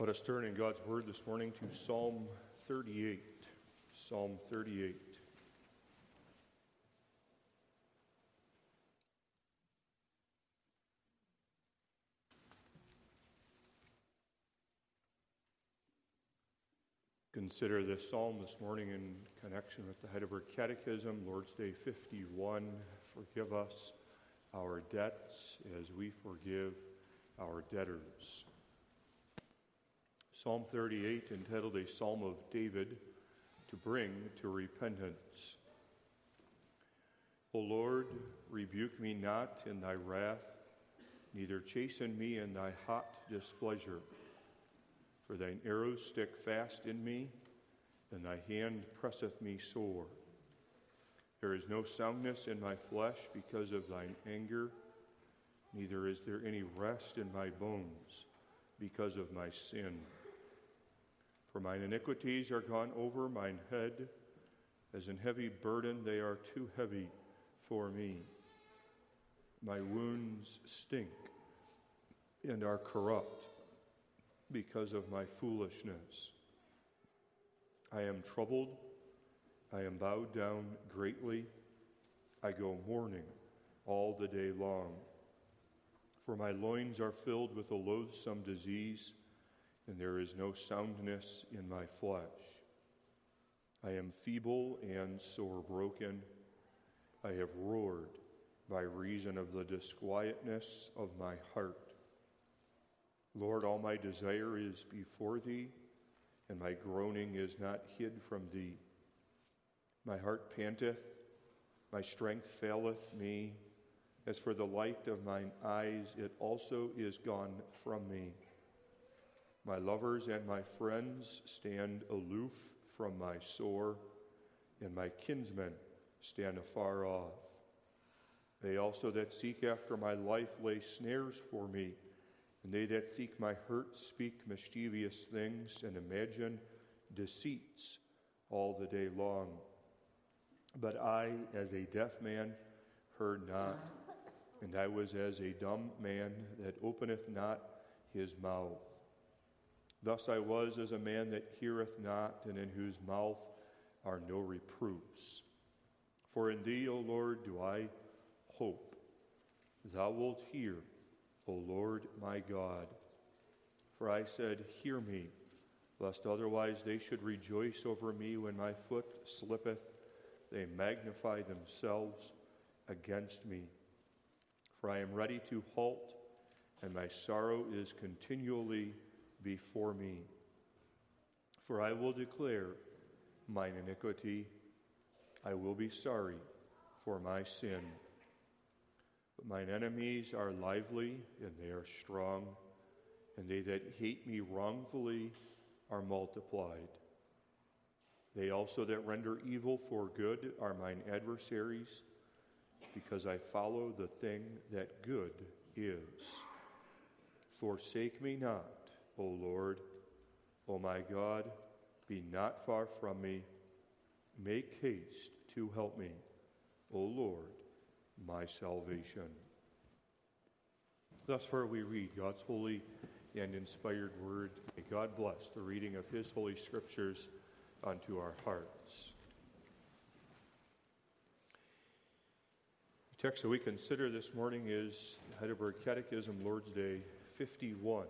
Let us turn in God's Word this morning to Psalm 38. Psalm 38. Consider this psalm this morning in connection with the Heidelberg Catechism, Lord's Day 51. Forgive us our debts as we forgive our debtors. Psalm 38, entitled A Psalm of David, to bring to repentance. O Lord, rebuke me not in thy wrath, neither chasten me in thy hot displeasure. For thine arrows stick fast in me, and thy hand presseth me sore. There is no soundness in my flesh because of thine anger, neither is there any rest in my bones because of my sin. For mine iniquities are gone over mine head, as an heavy burden they are too heavy for me. My wounds stink and are corrupt because of my foolishness. I am troubled, I am bowed down greatly, I go mourning all the day long. For my loins are filled with a loathsome disease, and there is no soundness in my flesh. I am feeble and sore broken. I have roared by reason of the disquietness of my heart. Lord, all my desire is before thee, and my groaning is not hid from thee. My heart panteth, my strength faileth me. As for the light of mine eyes, it also is gone from me. My lovers and my friends stand aloof from my sore, and my kinsmen stand afar off. They also that seek after my life lay snares for me, and they that seek my hurt speak mischievous things and imagine deceits all the day long. But I, as a deaf man, heard not, and I was as a dumb man that openeth not his mouth. Thus I was as a man that heareth not, and in whose mouth are no reproofs. For in thee, O Lord, do I hope. Thou wilt hear, O Lord my God. For I said, hear me, lest otherwise they should rejoice over me when my foot slippeth. They magnify themselves against me. For I am ready to halt, and my sorrow is continually before me. For I will declare mine iniquity, I will be sorry for my sin. But mine enemies are lively, and they are strong, and they that hate me wrongfully are multiplied. They also that render evil for good are mine adversaries, because I follow the thing that good is. Forsake me not, O Lord, O my God, be not far from me. Make haste to help me, O Lord, my salvation. Thus far we read God's holy and inspired word. May God bless the reading of his holy scriptures unto our hearts. The text that we consider this morning is the Heidelberg Catechism, Lord's Day 51.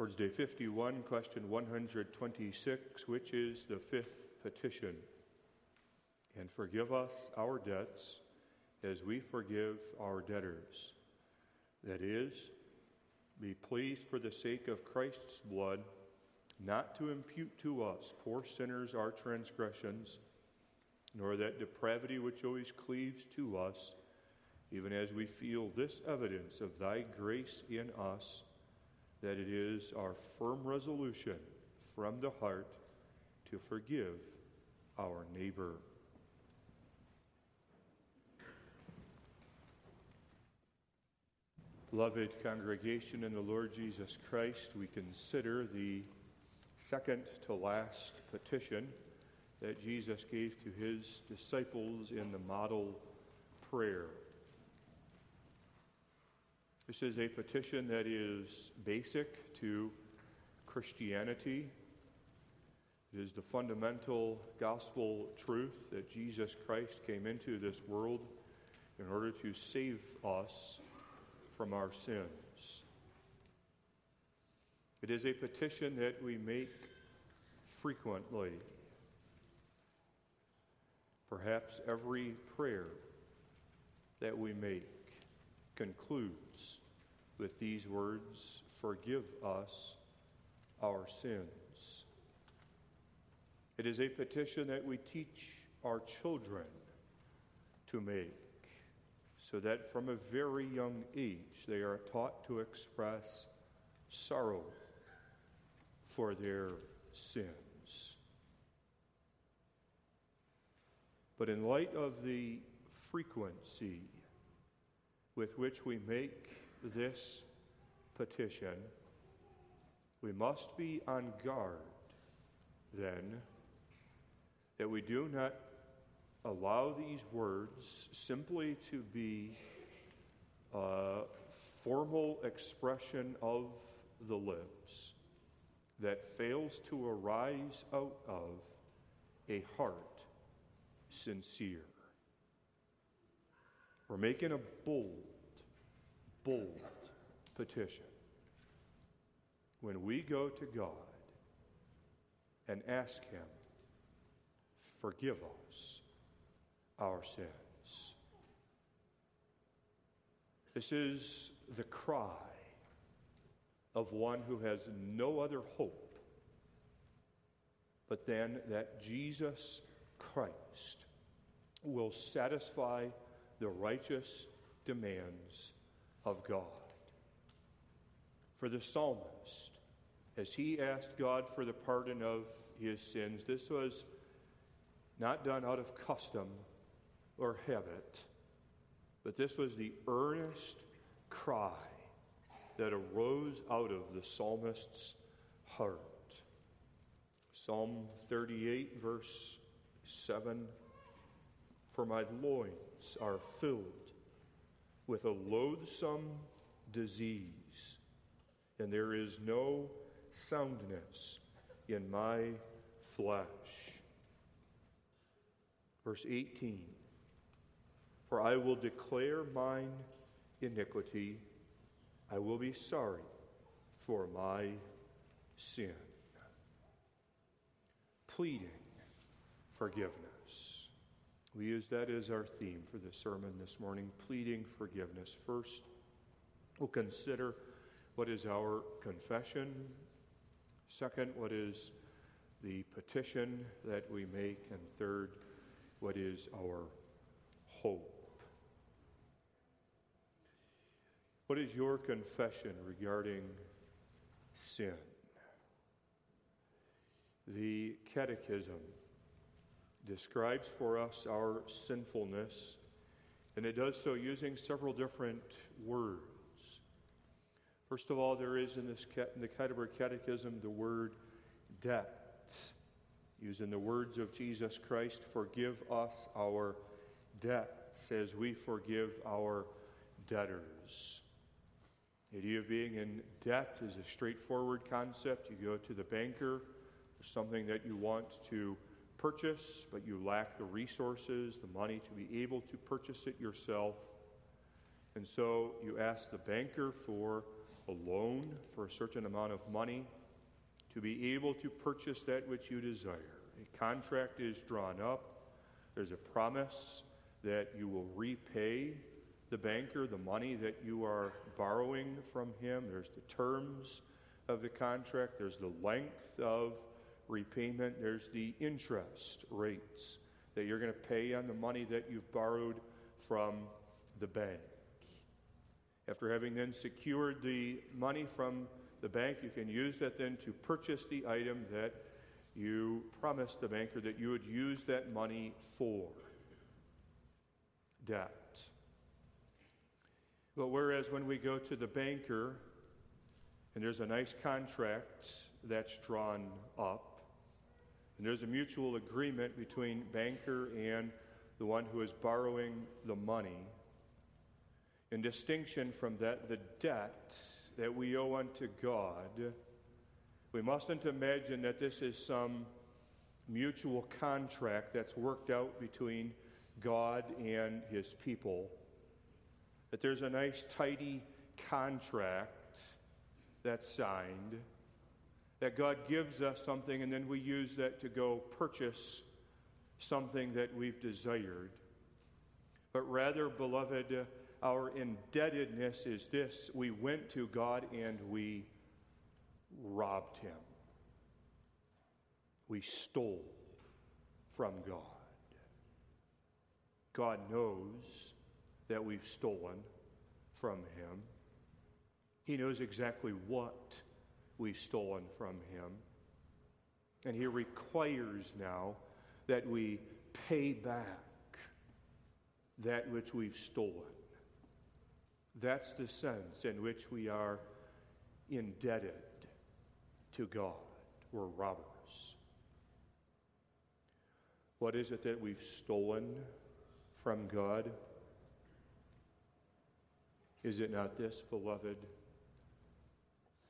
Lord's Day 51, question 126, which is the fifth petition. And forgive us our debts as we forgive our debtors. That is, be pleased for the sake of Christ's blood not to impute to us, poor sinners, our transgressions, nor that depravity which always cleaves to us, even as we feel this evidence of thy grace in us, that it is our firm resolution from the heart to forgive our neighbor. Beloved congregation in the Lord Jesus Christ, we consider the second to last petition that Jesus gave to his disciples in the model prayer. This is a petition that is basic to Christianity. It is the fundamental gospel truth that Jesus Christ came into this world in order to save us from our sins. It is a petition that we make frequently, perhaps every prayer that we make concludes with these words, "Forgive us our sins." It is a petition that we teach our children to make, so that from a very young age they are taught to express sorrow for their sins. But in light of the frequency with which we make this petition, we must be on guard, then, that we do not allow these words simply to be a formal expression of the lips that fails to arise out of a heart sincere. We're making a bold petition when we go to God and ask Him, forgive us our sins. This is the cry of one who has no other hope but then that Jesus Christ will satisfy the righteous demands of God. For the psalmist, as he asked God for the pardon of his sins, this was not done out of custom or habit, but this was the earnest cry that arose out of the psalmist's heart. Psalm 38, verse 7, "For my loins are filled with a loathsome disease, and there is no soundness in my flesh." Verse 18, "For I will declare mine iniquity, I will be sorry for my sin." Pleading forgiveness. We use that as our theme for the sermon this morning, pleading forgiveness. First, we'll consider what is our confession. Second, what is the petition that we make? And third, what is our hope? What is your confession regarding sin? The Catechism describes for us our sinfulness, and it does so using several different words. First of all, there is in the Heidelberg Catechism the word debt, used in the words of Jesus Christ, "Forgive us our debts as we forgive our debtors." The idea of being in debt is a straightforward concept. You go to the banker for something that you want to purchase, but you lack the resources, the money to be able to purchase it yourself. And so you ask the banker for a loan for a certain amount of money to be able to purchase that which you desire. A contract is drawn up. There's a promise that you will repay the banker the money that you are borrowing from him. There's the terms of the contract. There's the length of repayment. There's the interest rates that you're going to pay on the money that you've borrowed from the bank. After having then secured the money from the bank, you can use that then to purchase the item that you promised the banker that you would use that money for. Debt. But whereas when we go to the banker and there's a nice contract that's drawn up. And there's a mutual agreement between banker and the one who is borrowing the money, in distinction from that, the debt that we owe unto God. We mustn't imagine that this is some mutual contract that's worked out between God and his people, that there's a nice, tidy contract that's signed, that God gives us something, and then we use that to go purchase something that we've desired. But rather, beloved, our indebtedness is this: we went to God and we robbed him. We stole from God. God knows that we've stolen from him. He knows exactly what we've stolen from him. And he requires now that we pay back that which we've stolen. That's the sense in which we are indebted to God. We're robbers. What is it that we've stolen from God? Is it not this, beloved?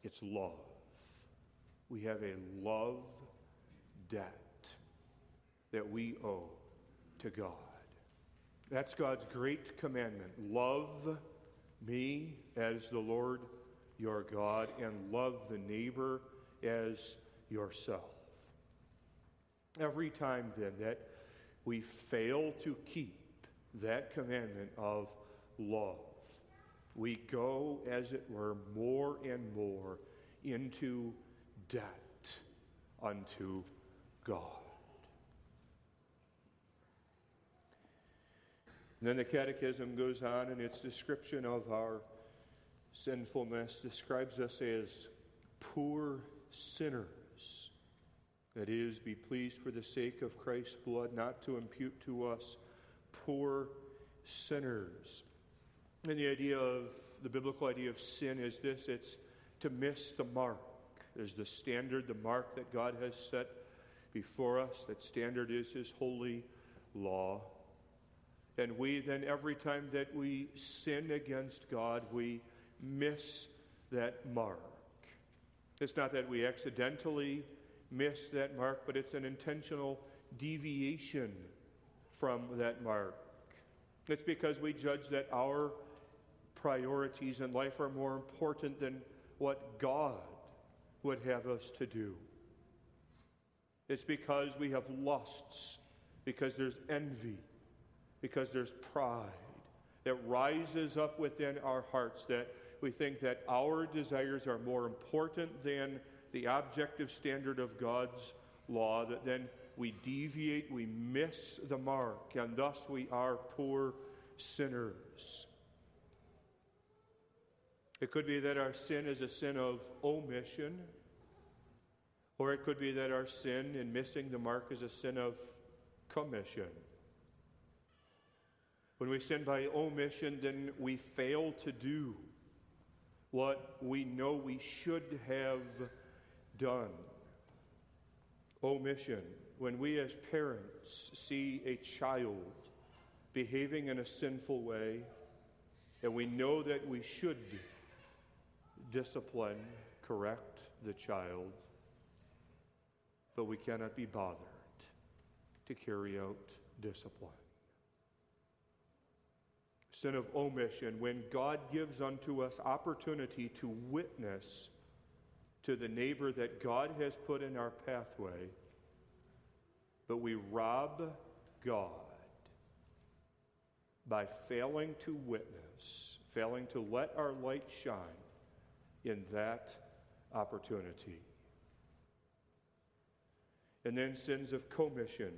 It's love. We have a love debt that we owe to God. That's God's great commandment. Love me as the Lord your God, and love the neighbor as yourself. Every time then that we fail to keep that commandment of love, we go, as it were, more and more into debt unto God. And then the Catechism goes on in its description of our sinfulness, describes us as poor sinners. That is, be pleased for the sake of Christ's blood not to impute to us poor sinners. And the idea of the biblical idea of sin is this: it's to miss the mark. There's the standard, the mark that God has set before us. That standard is his holy law. And we then, every time that we sin against God, we miss that mark. It's not that we accidentally miss that mark, but it's an intentional deviation from that mark. It's because we judge that our priorities in life are more important than what God would have us to do. It's because we have lusts, because there's envy, because there's pride that rises up within our hearts, that we think that our desires are more important than the objective standard of God's law, that then we deviate, we miss the mark, and thus we are poor sinners. It could be that our sin is a sin of omission, or it could be that our sin in missing the mark is a sin of commission. When we sin by omission, then we fail to do what we know we should have done. Omission. When we as parents see a child behaving in a sinful way, and we know that we should discipline, correct the child, but we cannot be bothered to carry out discipline. Sin of omission, when God gives unto us opportunity to witness to the neighbor that God has put in our pathway, but we rob God by failing to witness, failing to let our light shine in that opportunity. And then sins of commission,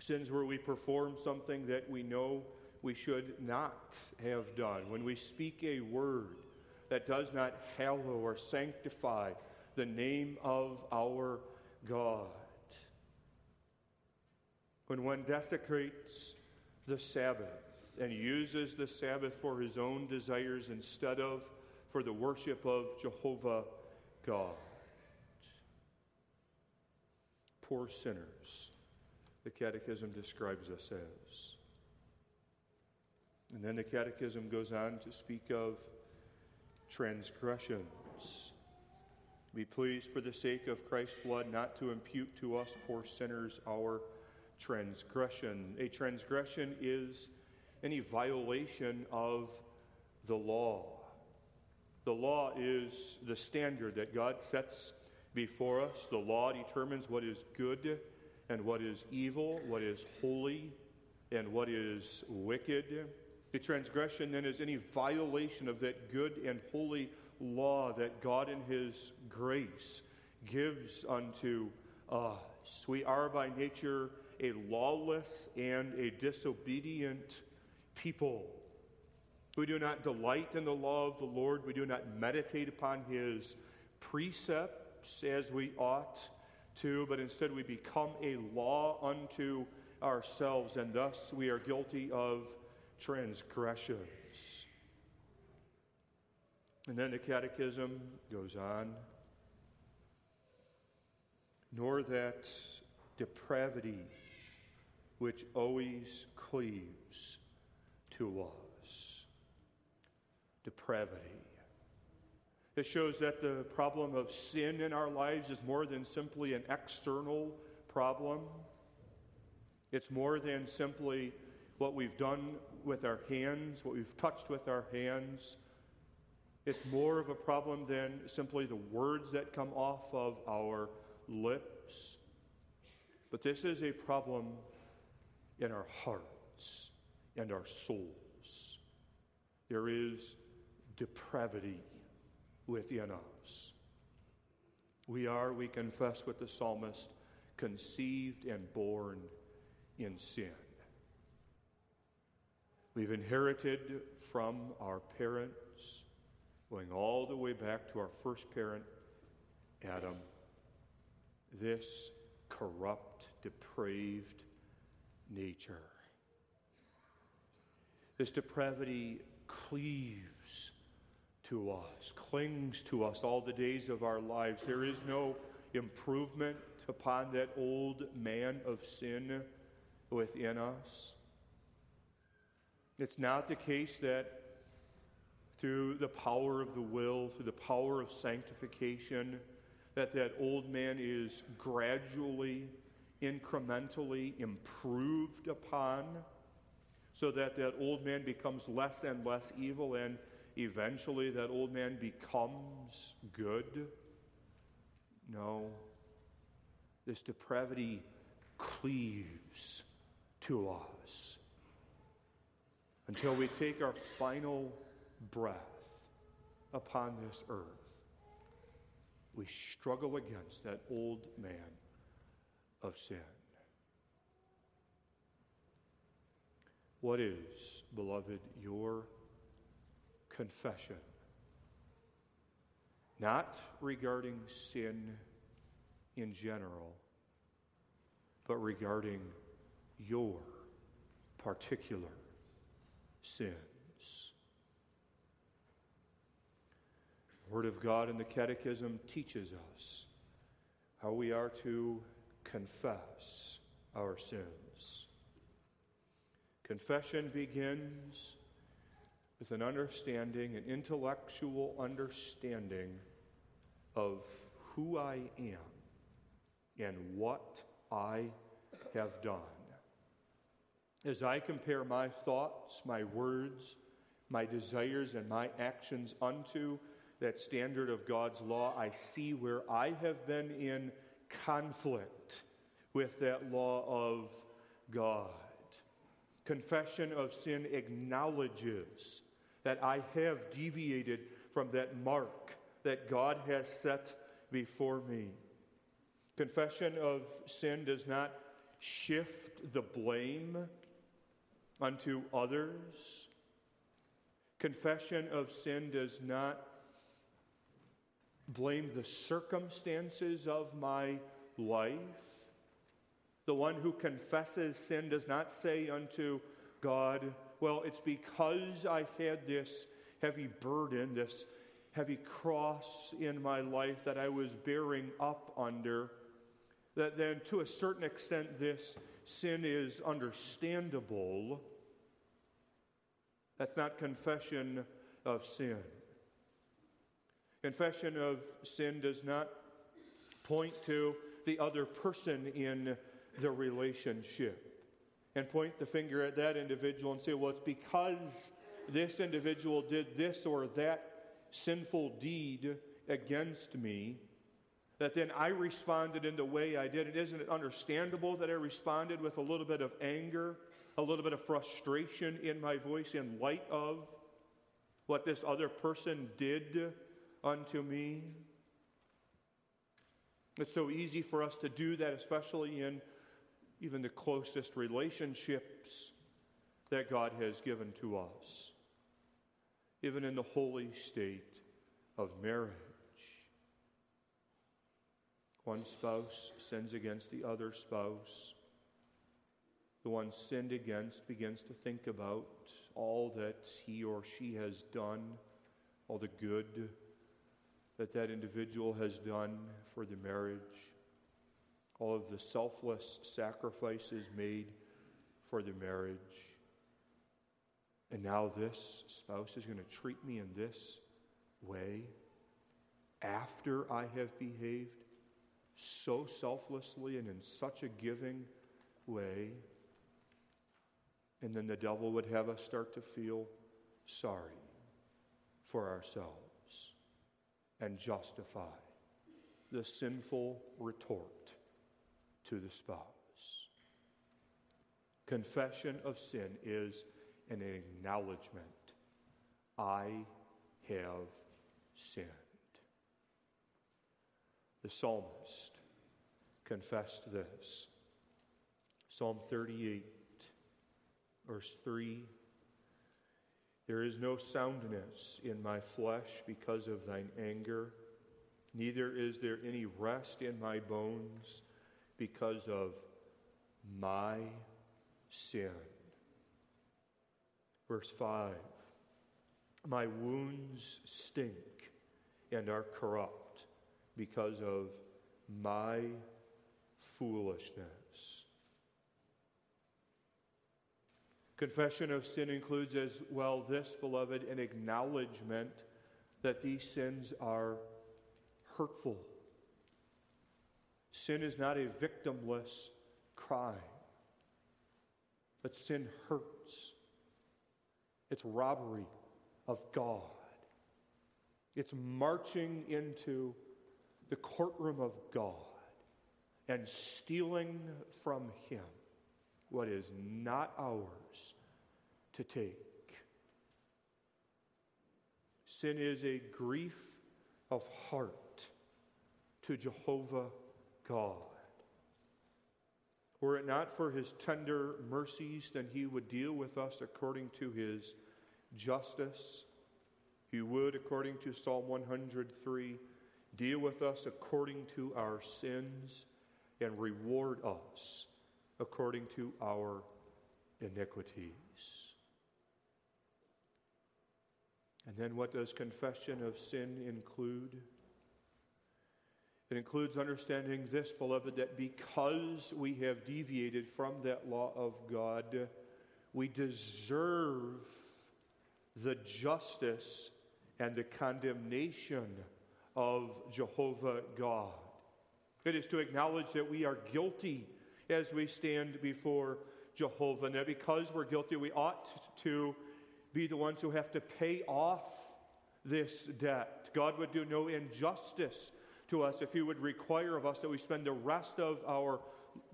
sins where we perform something that we know we should not have done. When we speak a word that does not hallow or sanctify the name of our God. When one desecrates the Sabbath and uses the Sabbath for his own desires instead of for the worship of Jehovah God. poor sinners, the Catechism describes us as. And then the Catechism goes on to speak of transgressions. Be pleased, for the sake of Christ's blood, not to impute to us, poor sinners, our transgression. A transgression is any violation of the law. The law is the standard that God sets before us. The law determines what is good and what is evil, what is holy and what is wicked. The transgression then is any violation of that good and holy law that God in His grace gives unto us. We are by nature a lawless and a disobedient people. We do not delight in the law of the Lord. We do not meditate upon His precepts as we ought to, but instead we become a law unto ourselves, and thus we are guilty of transgressions. And then the Catechism goes on, nor that depravity which always cleaves to us. Depravity. It shows that the problem of sin in our lives is more than simply an external problem. It's more than simply what we've done with our hands, what we've touched with our hands. It's more of a problem than simply the words that come off of our lips. But this is a problem in our hearts and our souls. There is depravity within us. We are, we confess with the psalmist, conceived and born in sin. We've inherited from our parents, going all the way back to our first parent, Adam, this corrupt, depraved nature. This depravity cleaves to us, clings to us all the days of our lives. There is no improvement upon that old man of sin within us. It's not the case that through the power of the will, through the power of sanctification, that old man is gradually, incrementally improved upon, so that old man becomes less and less evil, and eventually that old man becomes good. No. This depravity cleaves to us until we take our final breath upon this earth. We struggle against that old man of sin. What is, beloved, your confession? Not regarding sin in general, but regarding your particular sins. The Word of God in the Catechism teaches us how we are to confess our sins. Confession begins with an understanding, an intellectual understanding of who I am and what I have done. As I compare my thoughts, my words, my desires, and my actions unto that standard of God's law, I see where I have been in conflict with that law of God. Confession of sin acknowledges that I have deviated from that mark that God has set before me. Confession of sin does not shift the blame unto others. Confession of sin does not blame the circumstances of my life. The one who confesses sin does not say unto God, well, it's because I had this heavy burden, this heavy cross in my life that I was bearing up under, that then to a certain extent this sin is understandable, that's not confession of sin. Confession of sin does not point to the other person in the relationship and point the finger at that individual and say, well, it's because this individual did this or that sinful deed against me that then I responded in the way I did. And isn't it understandable that I responded with a little bit of anger, a little bit of frustration in my voice in light of what this other person did unto me? It's so easy for us to do that, especially in even the closest relationships that God has given to us, even in the holy state of marriage. One spouse sins against the other spouse. The one sinned against begins to think about all that he or she has done, all the good that that individual has done for the marriage, all of the selfless sacrifices made for the marriage. And now this spouse is going to treat me in this way after I have behaved so selflessly and in such a giving way. And then the devil would have us start to feel sorry for ourselves and justify the sinful retort to the spouse. Confession of sin is an acknowledgement. I have sinned. The psalmist confessed this. Psalm 38, verse 3. There is no soundness in my flesh because of thine anger, neither is there any rest in my bones because of my sin. Verse 5, my wounds stink and are corrupt because of my foolishness. Confession of sin includes as well this, beloved, an acknowledgement that these sins are hurtful. Sin is not a victimless crime, but sin hurts. It's robbery of God. It's marching into the courtroom of God and stealing from Him what is not ours to take. Sin is a grief of heart to Jehovah God. Were it not for His tender mercies, then He would deal with us according to His justice. He would, according to Psalm 103, deal with us according to our sins and reward us according to our iniquities. And then what does confession of sin include? It includes understanding this, beloved, that because we have deviated from that law of God, we deserve the justice and the condemnation of Jehovah God. It is to acknowledge that we are guilty as we stand before Jehovah, and that because we're guilty, we ought to be the ones who have to pay off this debt. God would do no injustice to us if He would require of us that we spend the rest of our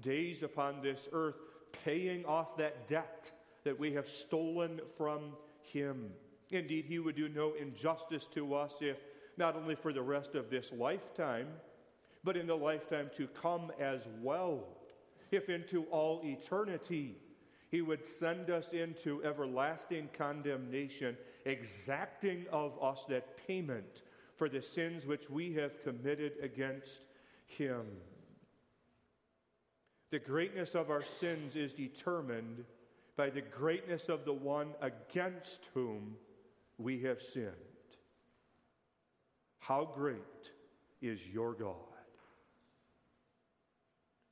days upon this earth paying off that debt that we have stolen from Him. Indeed, He would do no injustice to us if, not only for the rest of this lifetime, but in the lifetime to come as well, if into all eternity He would send us into everlasting condemnation, exacting of us that payment for the sins which we have committed against Him. The greatness of our sins is determined by the greatness of the one against whom we have sinned. How great is your God?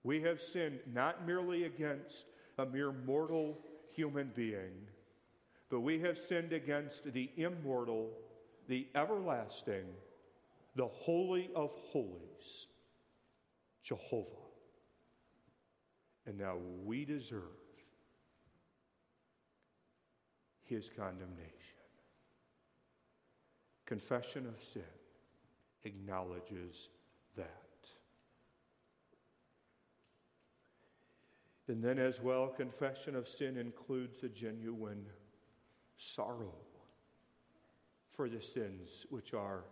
We have sinned not merely against a mere mortal human being, but we have sinned against the immortal, the everlasting, the Holy of Holies, Jehovah. And now we deserve his condemnation. Confession of sin acknowledges that. And then as well, confession of sin includes a genuine sorrow for the sins which are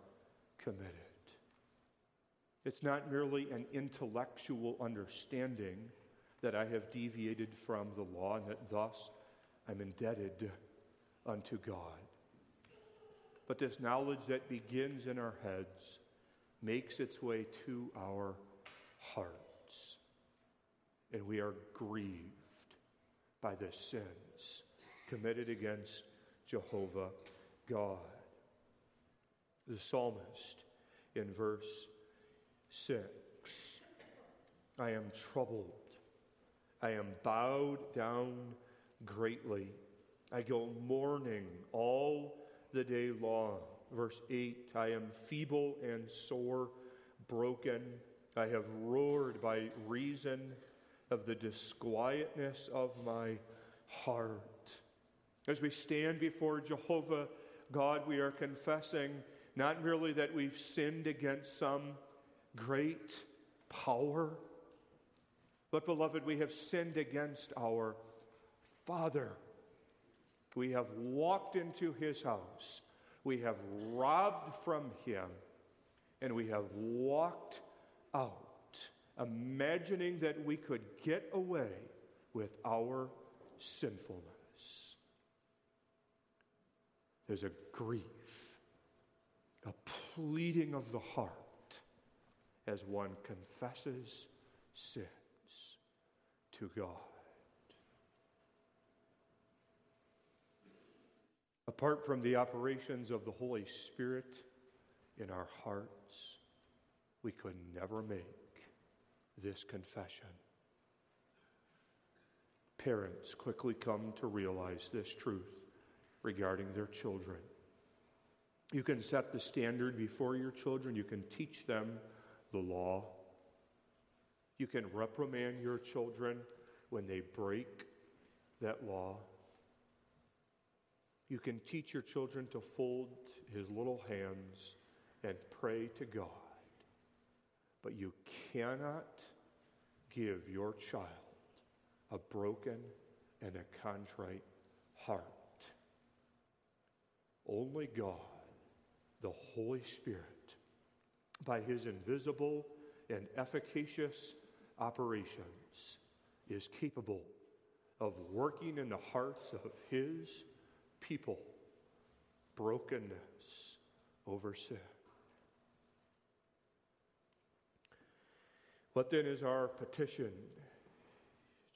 committed. It's not merely an intellectual understanding that I have deviated from the law and that thus I'm indebted unto God. But this knowledge that begins in our heads makes its way to our hearts. And we are grieved by the sins committed against Jehovah God. The psalmist in verse 6, I am troubled. I am bowed down greatly. I go mourning all the day long. Verse 8, I am feeble and sore broken. I have roared by reason of the disquietness of my heart. As we stand before Jehovah God, we are confessing not merely that we've sinned against some great power, but, beloved, we have sinned against our Father. We have walked into his house. We have robbed from him. And we have walked out, imagining that we could get away with our sinfulness. There's a grief, a pleading of the heart as one confesses sin to God. Apart from the operations of the Holy Spirit in our hearts, we could never make this confession. Parents quickly come to realize this truth regarding their children. You can set the standard before your children. You can teach them the law. You can reprimand your children when they break that law. You can teach your children to fold his little hands and pray to God. But you cannot give your child a broken and a contrite heart. Only God, the Holy Spirit, by his invisible and efficacious operations is capable of working in the hearts of his people brokenness over sin. What then is our petition?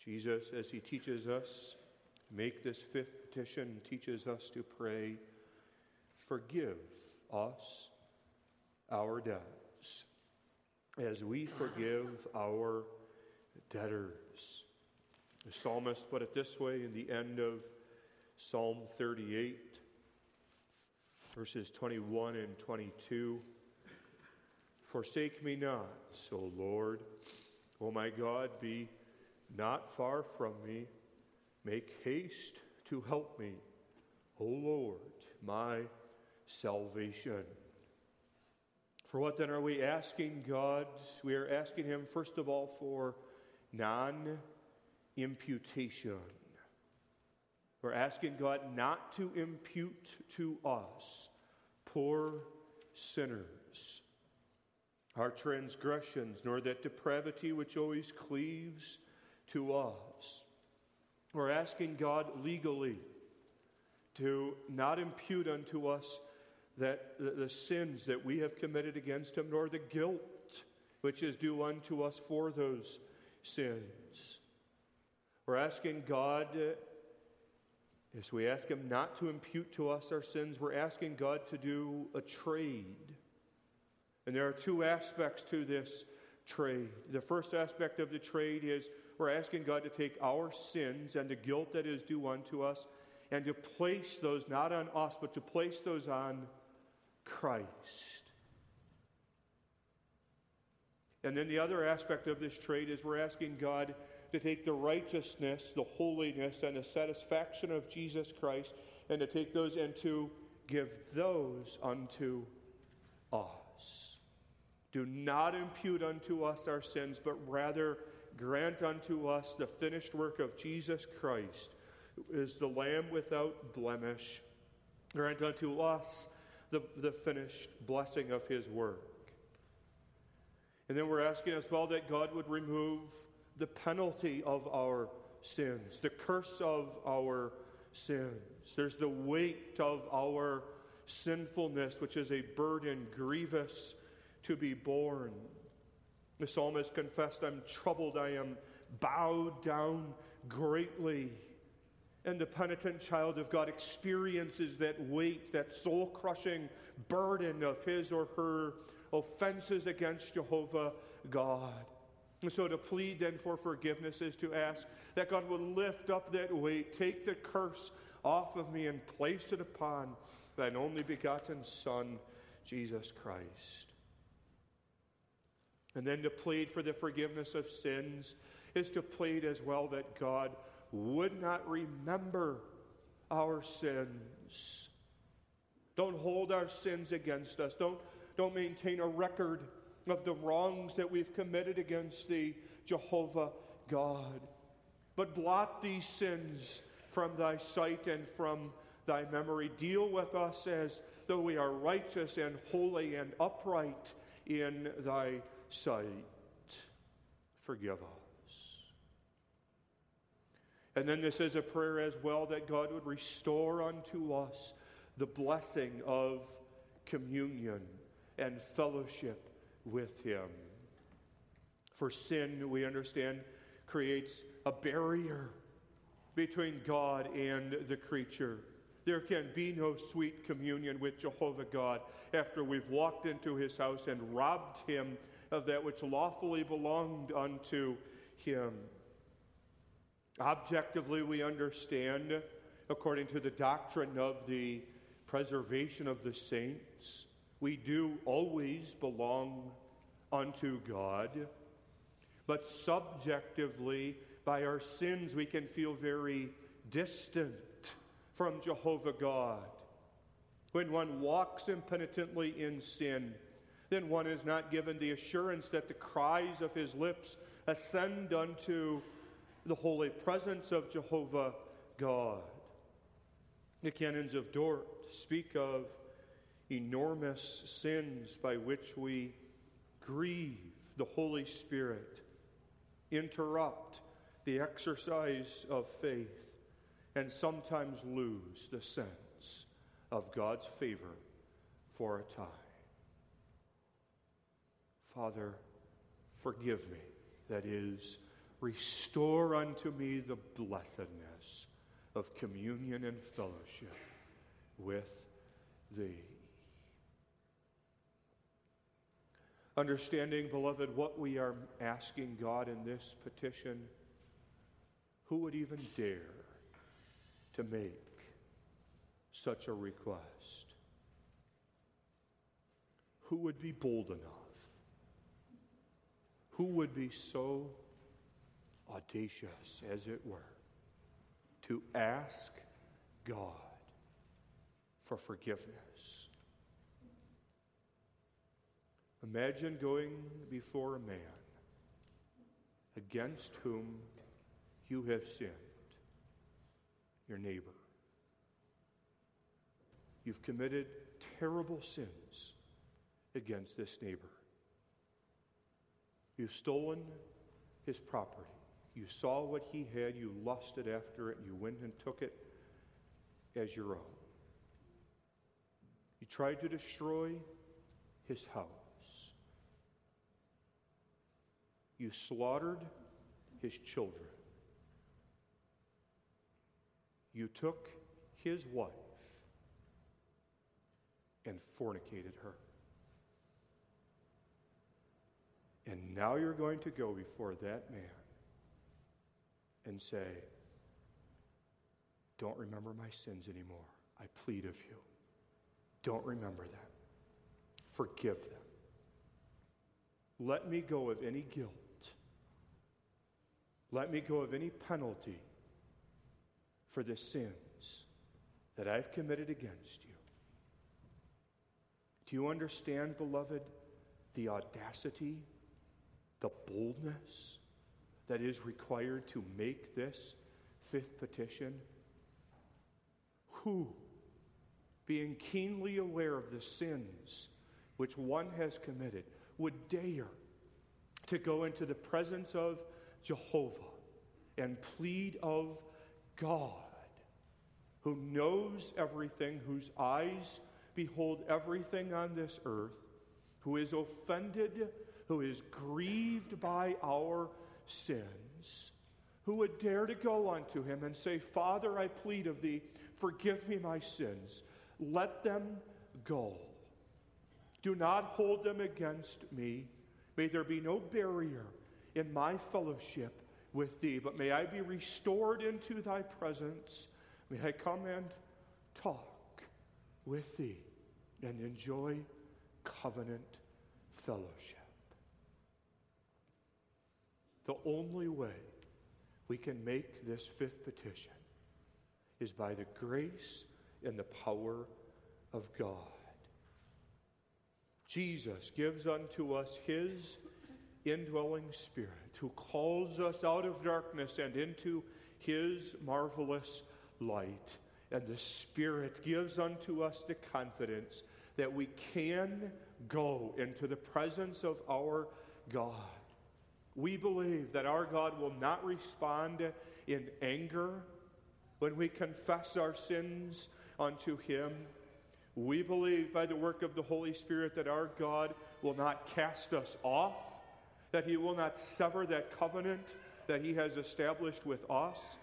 Jesus, as he teaches us to make this fifth petition, teaches us to pray, forgive us our debts as we forgive our debtors. The psalmist put it this way in the end of Psalm 38, verses 21 and 22. Forsake me not, O Lord. O my God, be not far from me. Make haste to help me, O Lord, my salvation. For what then are we asking God? We are asking him, first of all, for non-imputation. We're asking God not to impute to us, poor sinners, our transgressions, nor that depravity which always cleaves to us. We're asking God legally to not impute unto us that the sins that we have committed against him, nor the guilt which is due unto us for those sins. We're asking God, as we ask him not to impute to us our sins, we're asking God to do a trade. And there are two aspects to this trade. The first aspect of the trade is we're asking God to take our sins and the guilt that is due unto us and to place those, not on us, but to place those on Christ. And then the other aspect of this trade is we're asking God to take the righteousness, the holiness, and the satisfaction of Jesus Christ and to take those and to give those unto us. Do not impute unto us our sins, but rather grant unto us the finished work of Jesus Christ, who is the Lamb without blemish. Grant unto us the finished blessing of his work. And then we're asking as well that God would remove the penalty of our sins, the curse of our sins. There's the weight of our sinfulness, which is a burden grievous to be borne. The psalmist confessed, I'm troubled, I am bowed down greatly. And the penitent child of God experiences that weight, that soul-crushing burden of his or her offenses against Jehovah God. And so to plead then for forgiveness is to ask that God would lift up that weight, take the curse off of me and place it upon thine only begotten Son, Jesus Christ. And then to plead for the forgiveness of sins is to plead as well that God would not remember our sins. Don't hold our sins against us. Don't maintain a record of the wrongs that we've committed against thee, Jehovah God. But blot these sins from thy sight and from thy memory. Deal with us as though we are righteous and holy and upright in thy sight. Forgive us. And then this is a prayer as well that God would restore unto us the blessing of communion and fellowship with him. For sin, we understand, creates a barrier between God and the creature. There can be no sweet communion with Jehovah God after we've walked into his house and robbed him of that which lawfully belonged unto him. Objectively, we understand, according to the doctrine of the preservation of the saints, we do always belong unto God, but subjectively, by our sins, we can feel very distant from Jehovah God. When one walks impenitently in sin, then one is not given the assurance that the cries of his lips ascend unto the holy presence of Jehovah God. The Canons of Dort speak of enormous sins by which we grieve the Holy Spirit, interrupt the exercise of faith, and sometimes lose the sense of God's favor for a time. Father, forgive me, that is, restore unto me the blessedness of communion and fellowship with thee. Understanding, beloved, what we are asking God in this petition, who would even dare to make such a request? Who would be bold enough? Who would be so audacious, as it were, to ask God for forgiveness? Imagine going before a man against whom you have sinned, your neighbor. You've committed terrible sins against this neighbor. You've stolen his property. You saw what he had. You lusted after it. You went and took it as your own. You tried to destroy his house. You slaughtered his children. You took his wife and fornicated her. And now you're going to go before that man and say, don't remember my sins anymore. I plead of you. Don't remember them. Forgive them. Let me go of any guilt. Let me go of any penalty for the sins that I've committed against you. Do you understand, beloved, the audacity, the boldness that is required to make this fifth petition? Who, being keenly aware of the sins which one has committed, would dare to go into the presence of Jehovah and plead of God, who knows everything, whose eyes behold everything on this earth, who is offended, who is grieved by our sins, who would dare to go unto him and say, Father, I plead of thee, forgive me my sins. Let them go. Do not hold them against me. May there be no barrier in my fellowship with thee, but may I be restored into thy presence. May I come and talk with thee and enjoy covenant fellowship. The only way we can make this fifth petition is by the grace and the power of God. Jesus gives unto us his indwelling Spirit, who calls us out of darkness and into his marvelous light. And the Spirit gives unto us the confidence that we can go into the presence of our God. We believe that our God will not respond in anger when we confess our sins unto him. We believe by the work of the Holy Spirit that our God will not cast us off, that he will not sever that covenant that he has established with us,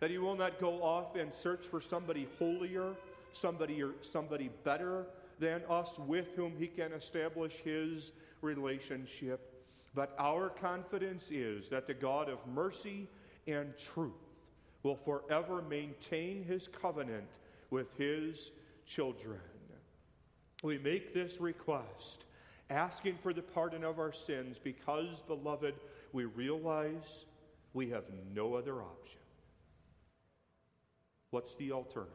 that he will not go off and search for somebody holier, somebody better than us with whom he can establish his relationship. But our confidence is that the God of mercy and truth will forever maintain his covenant with his children. We make this request, asking for the pardon of our sins, because, beloved, we realize we have no other option. What's the alternative?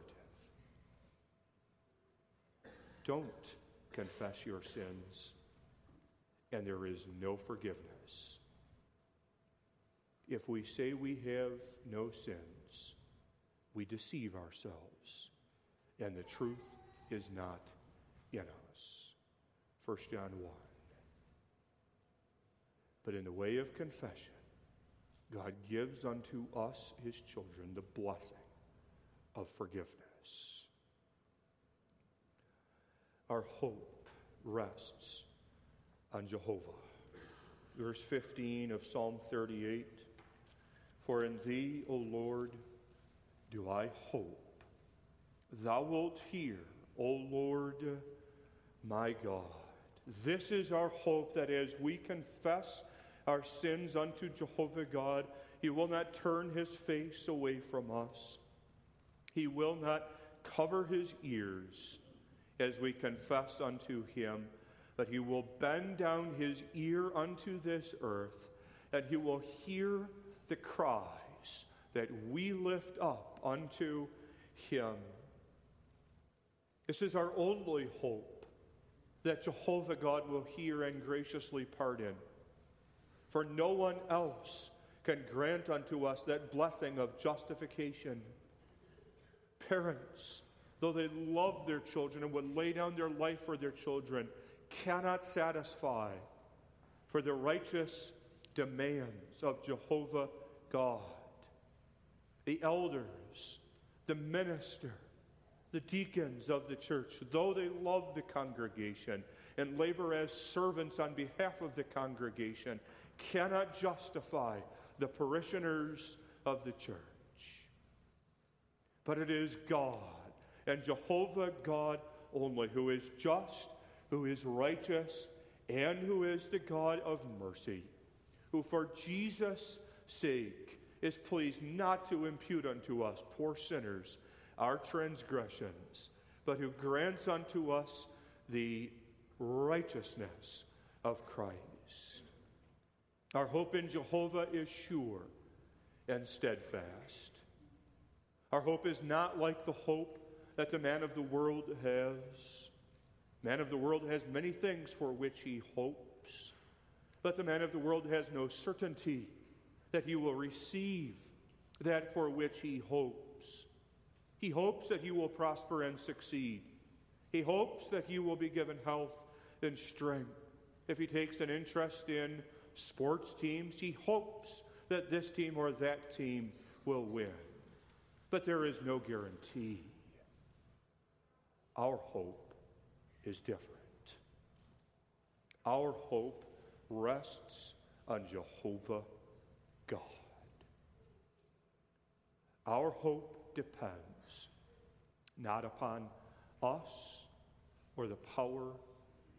Don't confess your sins, and there is no forgiveness. If we say we have no sins, we deceive ourselves, and the truth is not in us. 1 John 1. But in the way of confession, God gives unto us, his children, the blessing of forgiveness. Our hope rests on Jehovah. Verse 15 of Psalm 38, For in thee, O Lord, do I hope. Thou wilt hear, O Lord, my God. This is our hope, that as we confess our sins unto Jehovah God, he will not turn his face away from us. He will not cover his ears as we confess unto him, but he will bend down his ear unto this earth, and he will hear the cries that we lift up unto him. This is our only hope, that Jehovah God will hear and graciously pardon. For no one else can grant unto us that blessing of justification. Parents, though they love their children and would lay down their life for their children, cannot satisfy for the righteous demands of Jehovah God. The elders, the minister, the deacons of the church, though they love the congregation and labor as servants on behalf of the congregation, cannot justify the parishioners of the church. But it is God, and Jehovah God only, who is just, who is righteous, and who is the God of mercy, who for Jesus' sake is pleased not to impute unto us, poor sinners, our transgressions, but who grants unto us the righteousness of Christ. Our hope in Jehovah is sure and steadfast. Our hope is not like the hope that the man of the world has. Man of the world has many things for which he hopes, but the man of the world has no certainty that he will receive that for which he hopes. He hopes that you will prosper and succeed. He hopes that you will be given health and strength. If he takes an interest in sports teams, he hopes that this team or that team will win. But there is no guarantee. Our hope is different. Our hope rests on Jehovah God. Our hope depends not upon us or the power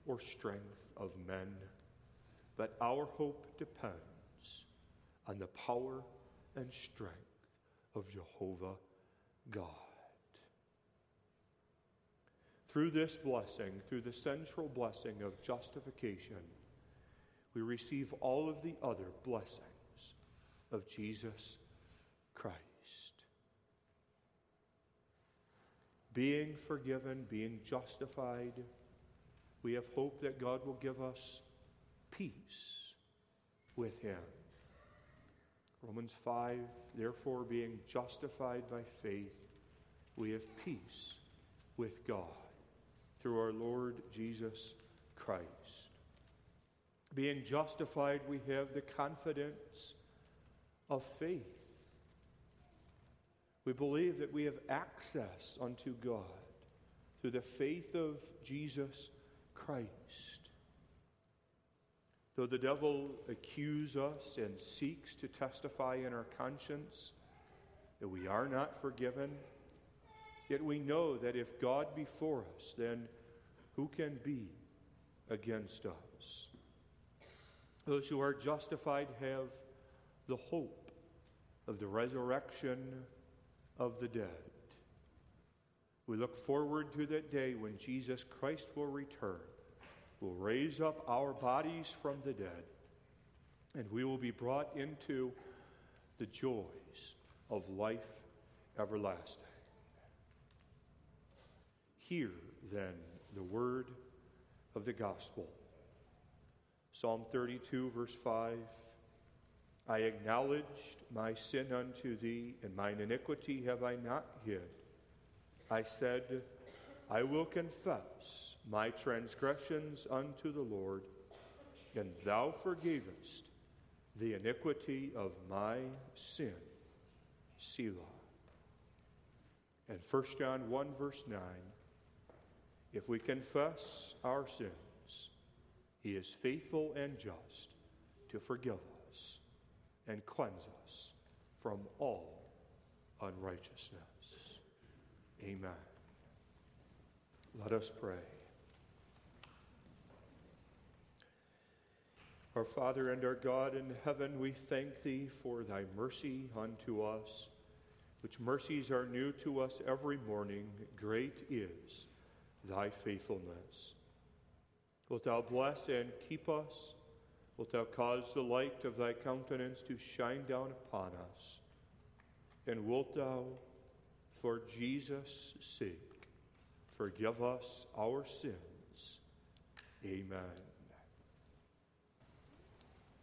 or strength of men, but our hope depends on the power and strength of Jehovah God. Through this blessing, through the central blessing of justification, we receive all of the other blessings of Jesus Christ. Being forgiven, being justified, we have hope that God will give us peace with him. Romans 5, therefore, being justified by faith, we have peace with God through our Lord Jesus Christ. Being justified, we have the confidence of faith. We believe that we have access unto God through the faith of Jesus Christ. Though the devil accuses us and seeks to testify in our conscience that we are not forgiven, yet we know that if God be for us, then who can be against us? Those who are justified have the hope of the resurrection of the dead. We look forward to that day when Jesus Christ will return, will raise up our bodies from the dead, and we will be brought into the joys of life everlasting. Hear, then, the word of the gospel. Psalm 32, verse 5, I acknowledged my sin unto thee, and mine iniquity have I not hid. I said, I will confess my transgressions unto the Lord, and thou forgavest the iniquity of my sin. Selah. And 1 John 1, verse 9, if we confess our sins, he is faithful and just to forgive us and cleanse us from all unrighteousness. Amen. Let us pray. Our Father and our God in heaven, we thank thee for thy mercy unto us, which mercies are new to us every morning. Great is thy faithfulness. Wilt thou bless and keep us? Wilt thou cause the light of thy countenance to shine down upon us? And wilt thou, for Jesus' sake, forgive us our sins? Amen.